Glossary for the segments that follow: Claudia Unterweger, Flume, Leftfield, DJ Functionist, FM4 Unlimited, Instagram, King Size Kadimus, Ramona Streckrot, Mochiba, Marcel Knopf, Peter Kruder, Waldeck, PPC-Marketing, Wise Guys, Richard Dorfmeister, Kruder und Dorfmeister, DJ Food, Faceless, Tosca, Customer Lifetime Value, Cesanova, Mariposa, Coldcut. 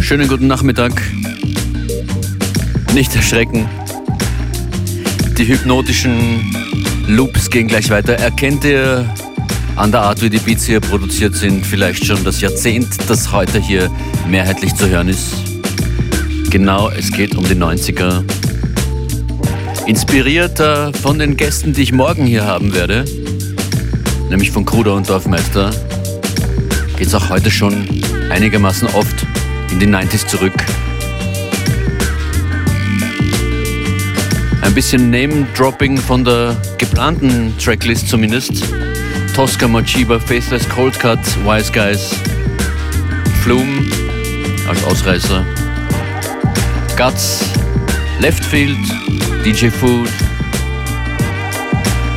Schönen guten Nachmittag. Nicht erschrecken. Die hypnotischen Loops gehen gleich weiter. Erkennt ihr an der Art, wie die Beats hier produziert sind, vielleicht schon das Jahrzehnt, das heute hier mehrheitlich zu hören ist. Genau, es geht um die 90er. Inspiriert von den Gästen, die ich morgen hier haben werde, nämlich von Kruder und Dorfmeister, geht es auch heute schon einigermaßen oft in die 90s zurück. Ein bisschen Name-Dropping von der geplanten Tracklist zumindest. Tosca, Mochiba, Faceless, Coldcut, Wise Guys, Flume als Ausreißer, Guts, Leftfield, DJ Food.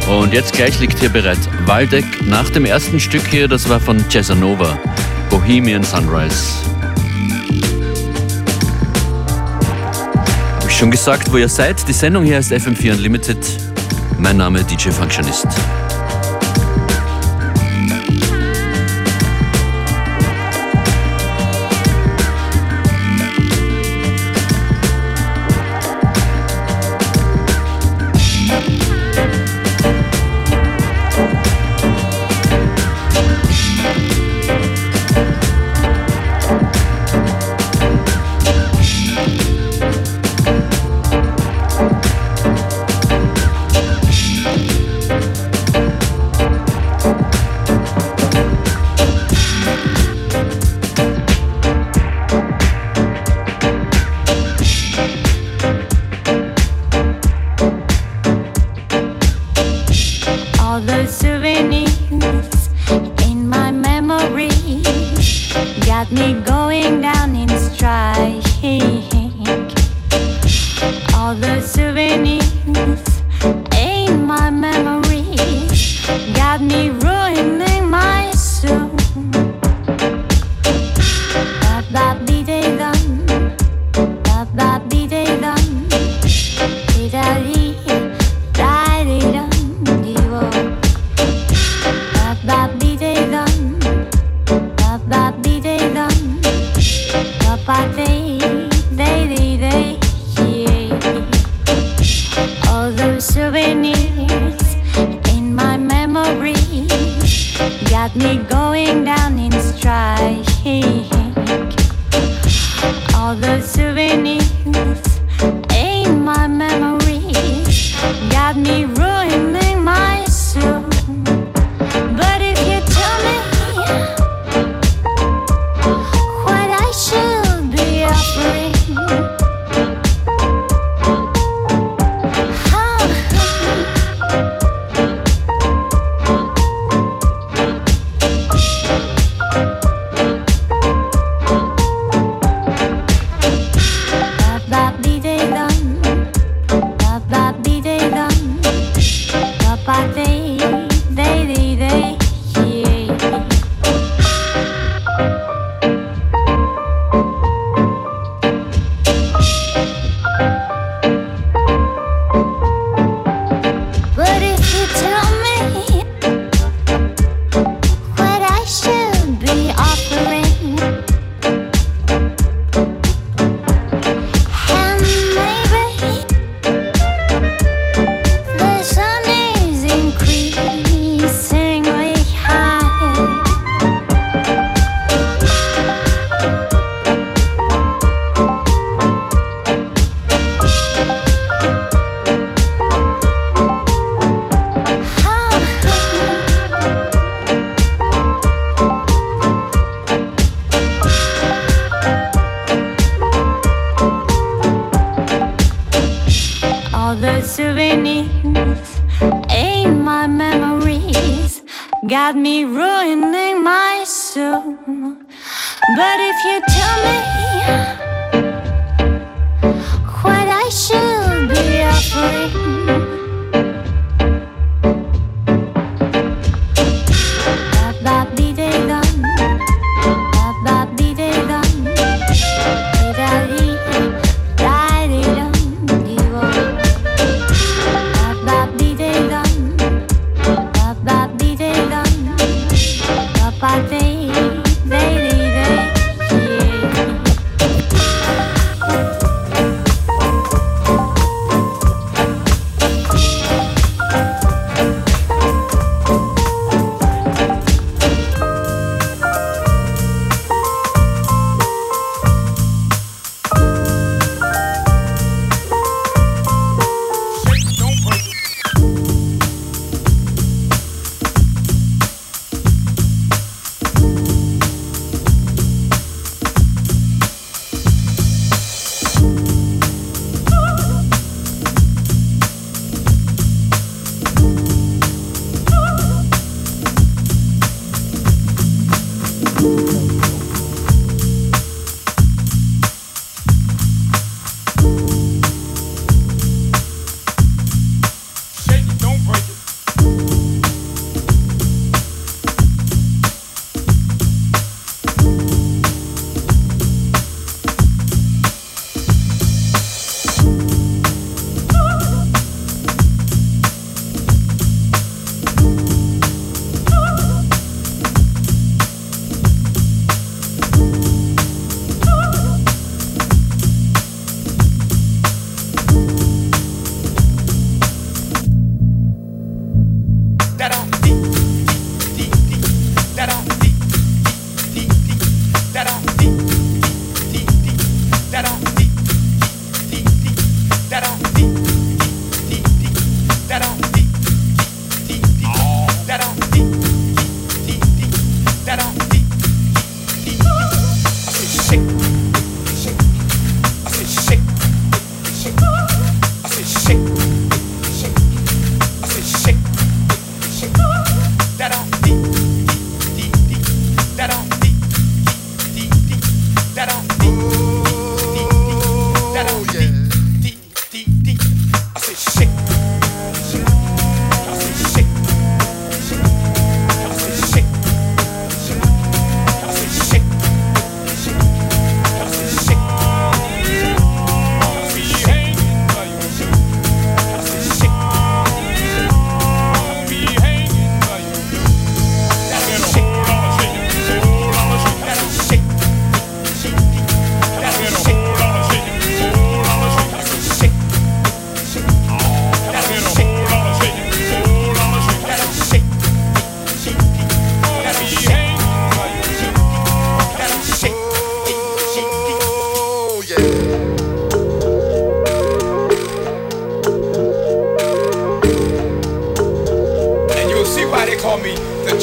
Und jetzt gleich liegt hier bereits Waldeck nach dem ersten Stück hier, das war von Cesanova, Bohemian Sunrise. Schon gesagt, wo ihr seid. Die Sendung hier heißt FM4 Unlimited. Mein Name DJ Functionist.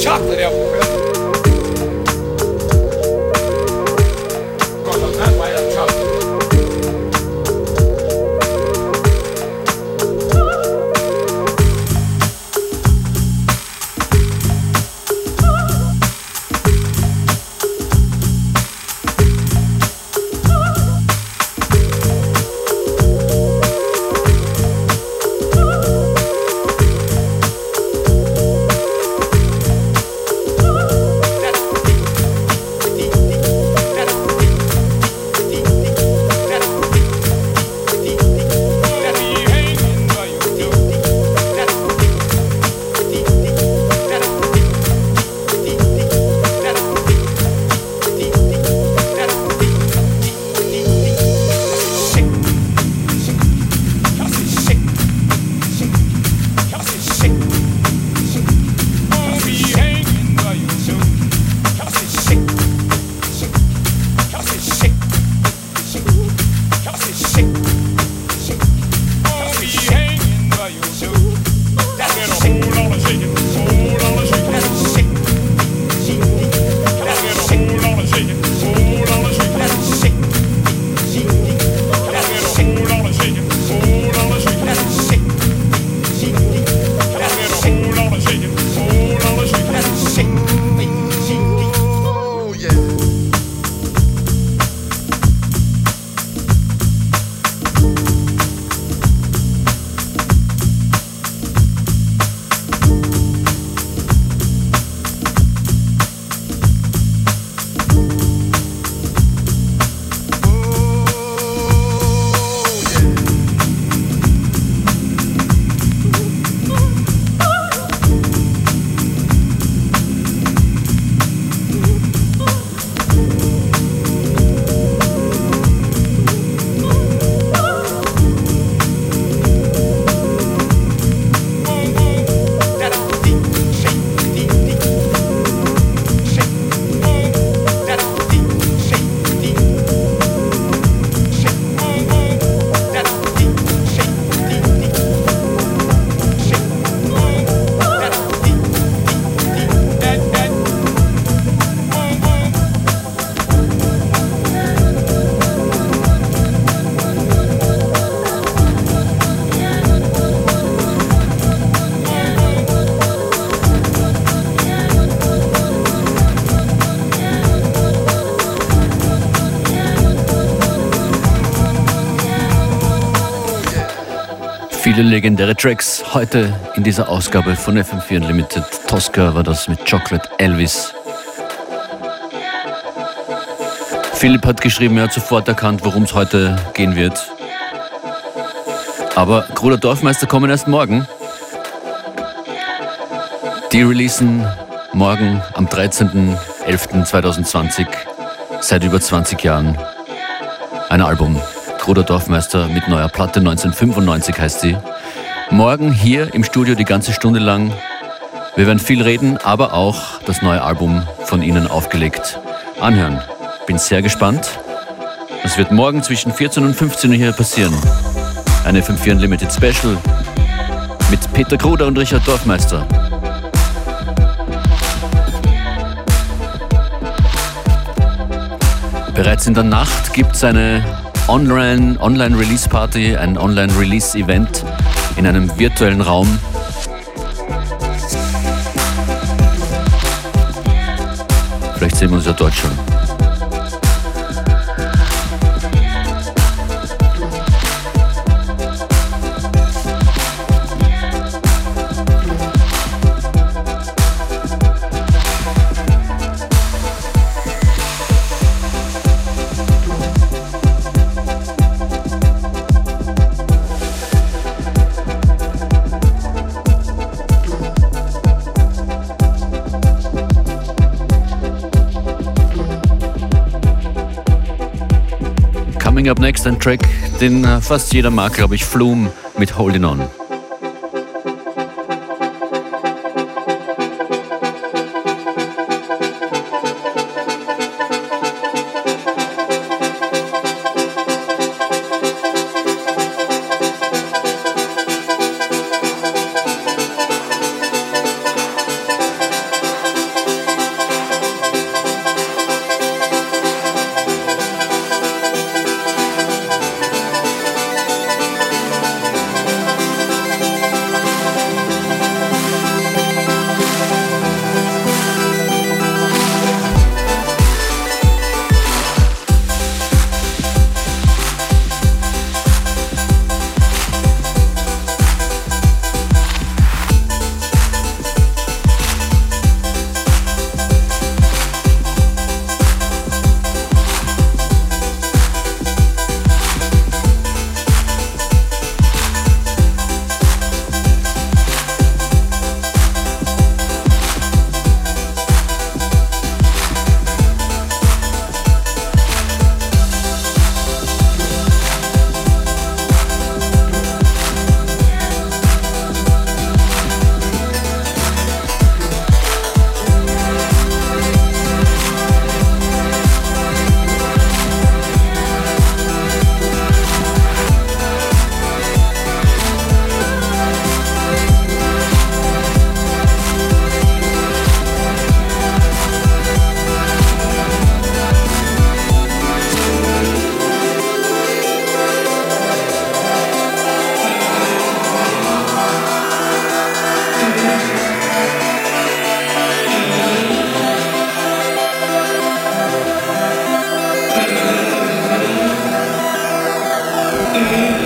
Schatten, der viele legendäre Tracks heute in dieser Ausgabe von FM4 Unlimited. Tosca war das mit Chocolate Elvis. Philipp hat geschrieben, er hat sofort erkannt, worum es heute gehen wird. Aber Kruder Dorfmeister kommen erst morgen. Die releasen morgen am 13.11.2020 seit über 20 Jahren ein Album. Kruder Dorfmeister mit neuer Platte, 1995 heißt sie. Morgen hier im Studio die ganze Stunde lang. Wir werden viel reden, aber auch das neue Album von ihnen aufgelegt anhören. Bin sehr gespannt. Es wird morgen zwischen 14 und 15 Uhr hier passieren. Eine FM4 Unlimited Special mit Peter Kruder und Richard Dorfmeister. Bereits in der Nacht gibt es eine Online-Release-Party, ein Online-Release-Event in einem virtuellen Raum. Vielleicht sehen wir uns ja dort schon. Ab next ein Track, den fast jeder mag, glaube ich, Flume mit Holding On. What do you know?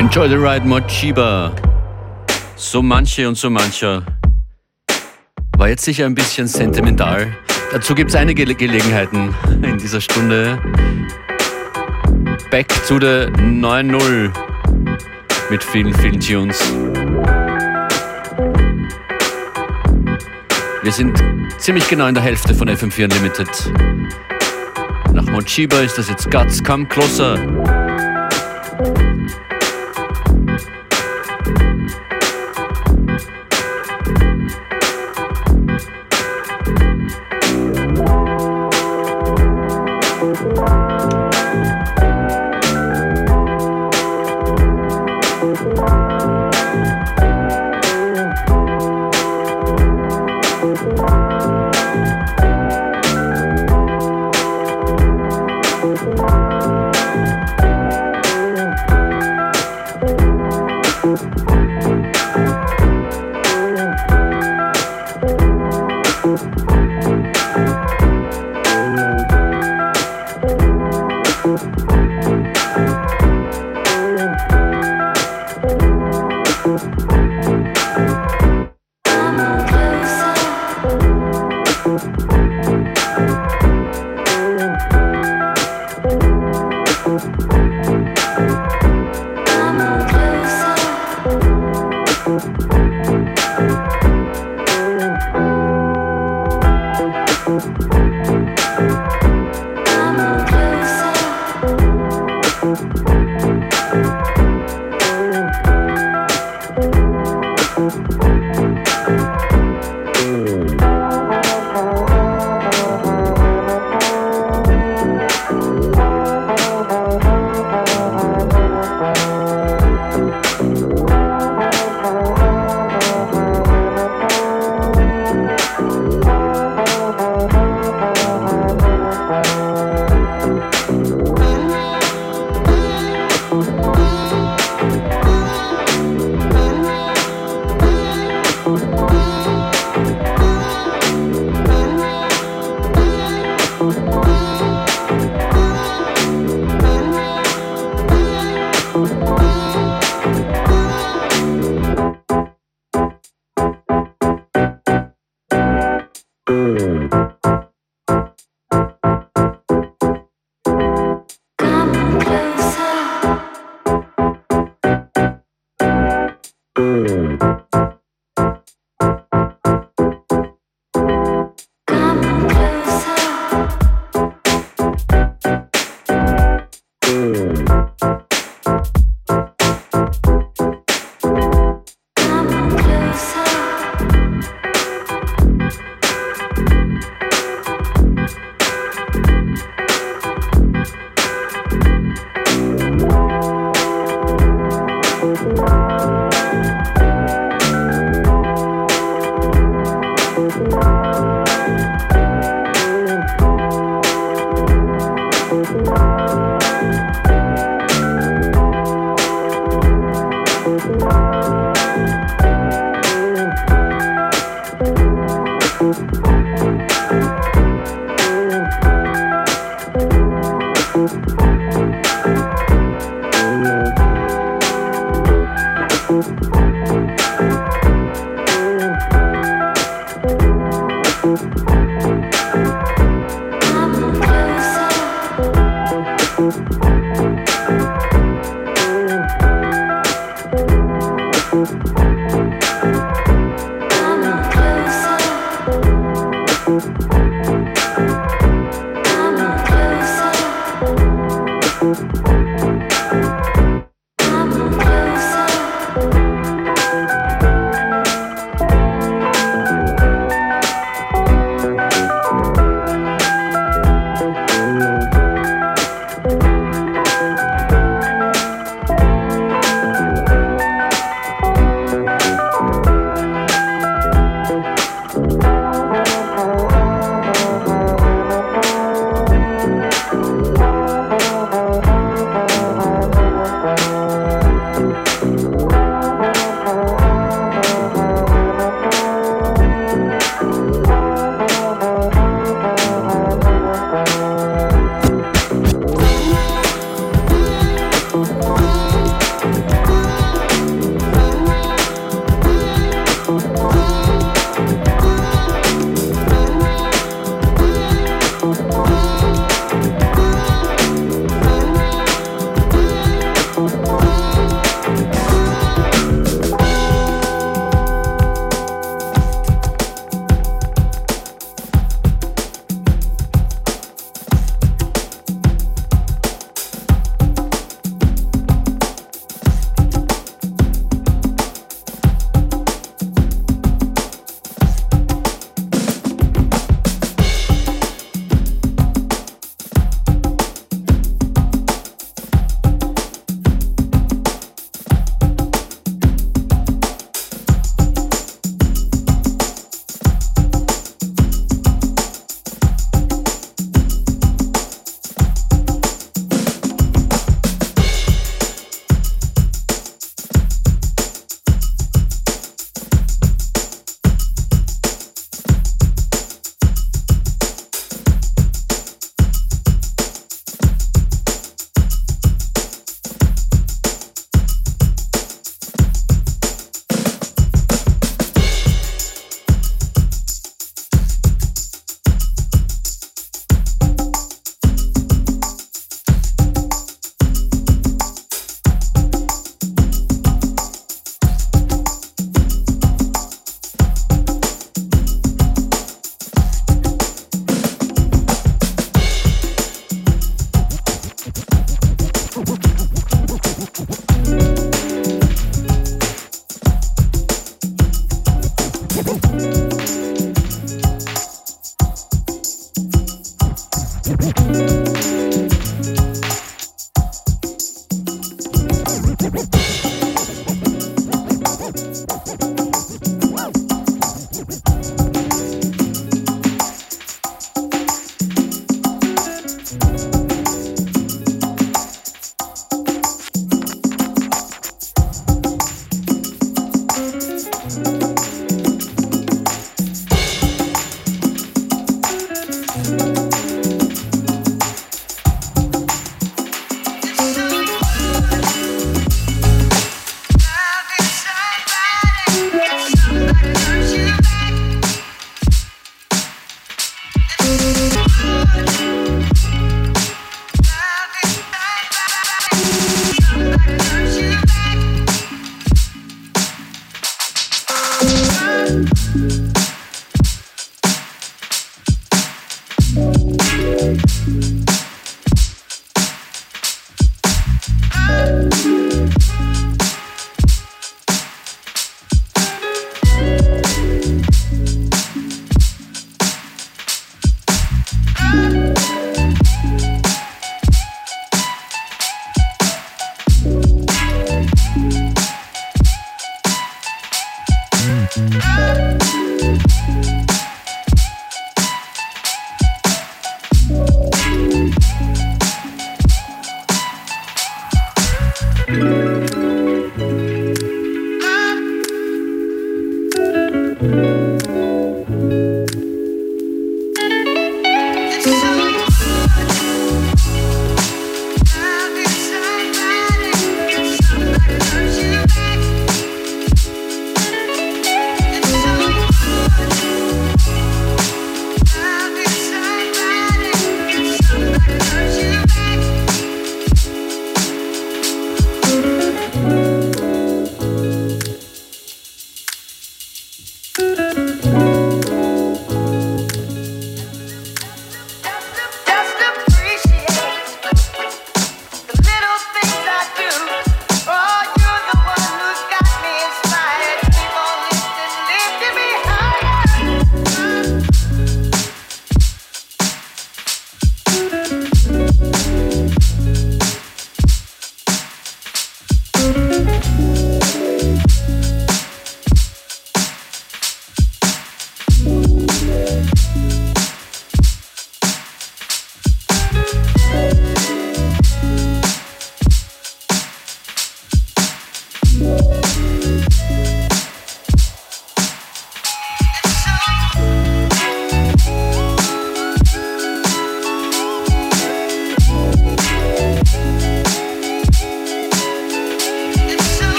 Enjoy the Ride, Mochiba. So manche und so mancher war jetzt sicher ein bisschen sentimental. Dazu gibt es einige Gelegenheiten in dieser Stunde. Back to the 9-0 mit vielen, vielen Tunes. Wir sind ziemlich genau in der Hälfte von FM4 Unlimited. Nach Mochiba ist das jetzt Guts, Come Closer. Come on closer.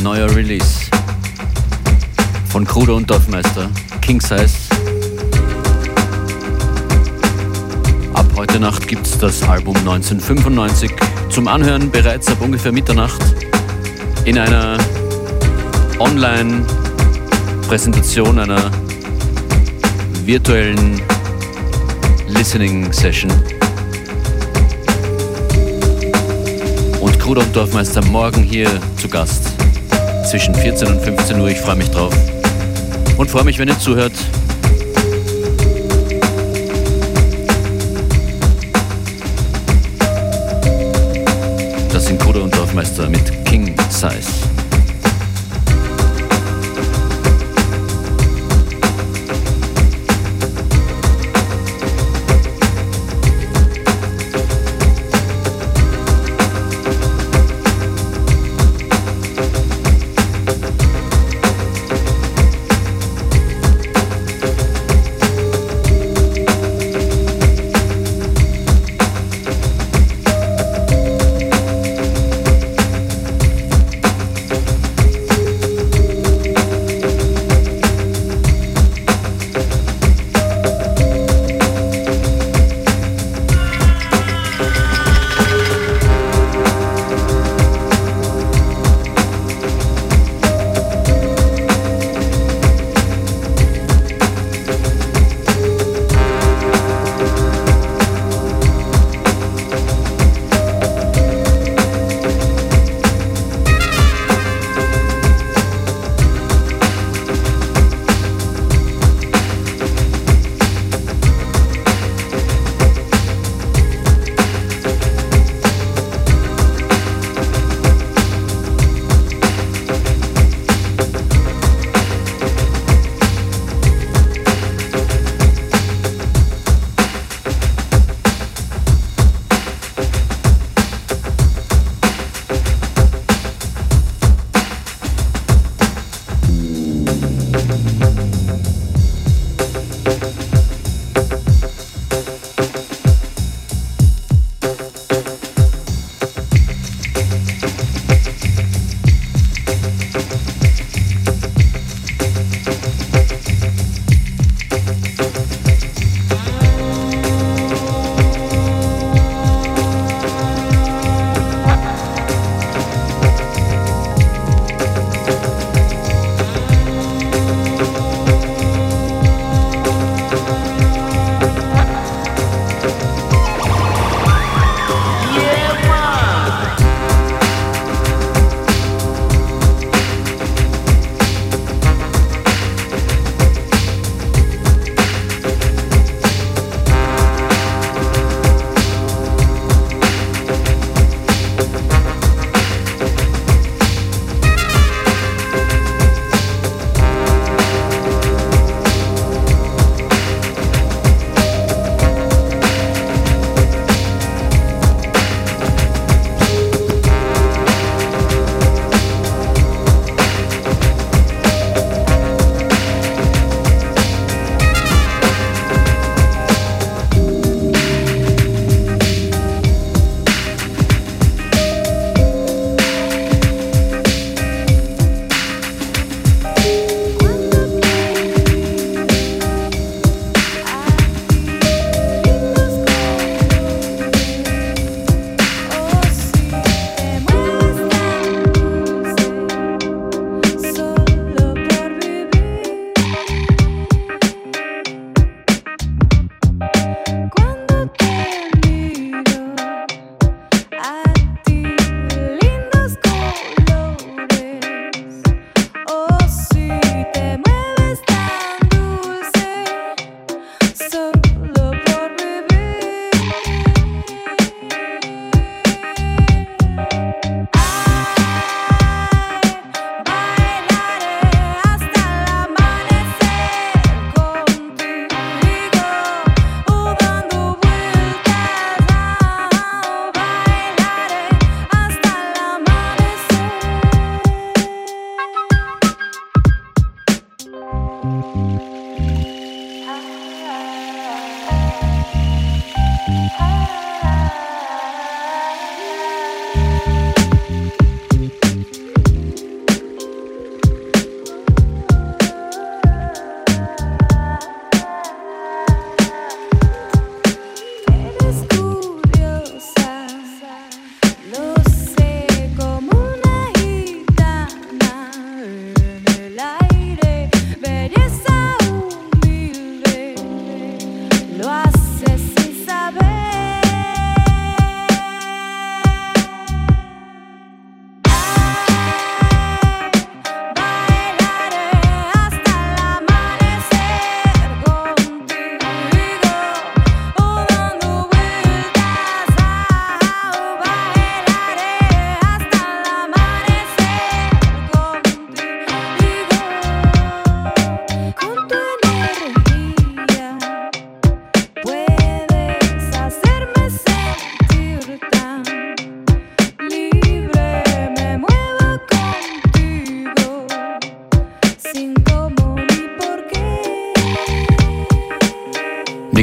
neuer Release von Kruder und Dorfmeister, King Size. Ab heute Nacht gibt's das Album 1995 zum Anhören bereits ab ungefähr Mitternacht in einer Online-Präsentation, einer virtuellen Listening Session. Und Kruder und Dorfmeister morgen hier zu Gast zwischen 14 und 15 Uhr. Ich freue mich drauf und freue mich, wenn ihr zuhört. Das sind Kruder und Dorfmeister mit King Size.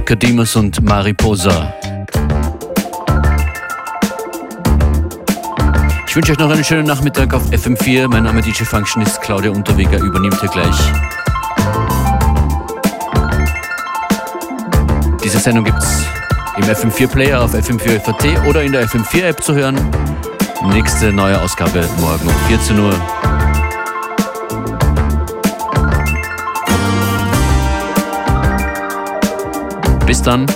Kadimus und Mariposa. Ich wünsche euch noch einen schönen Nachmittag auf FM4. Mein Name DJ Functionist, Claudia Unterweger übernimmt hier gleich. Diese Sendung gibt's im FM4 Player auf FM4.at oder in der FM4 App zu hören. Nächste neue Ausgabe morgen um 14 Uhr. Bis dann.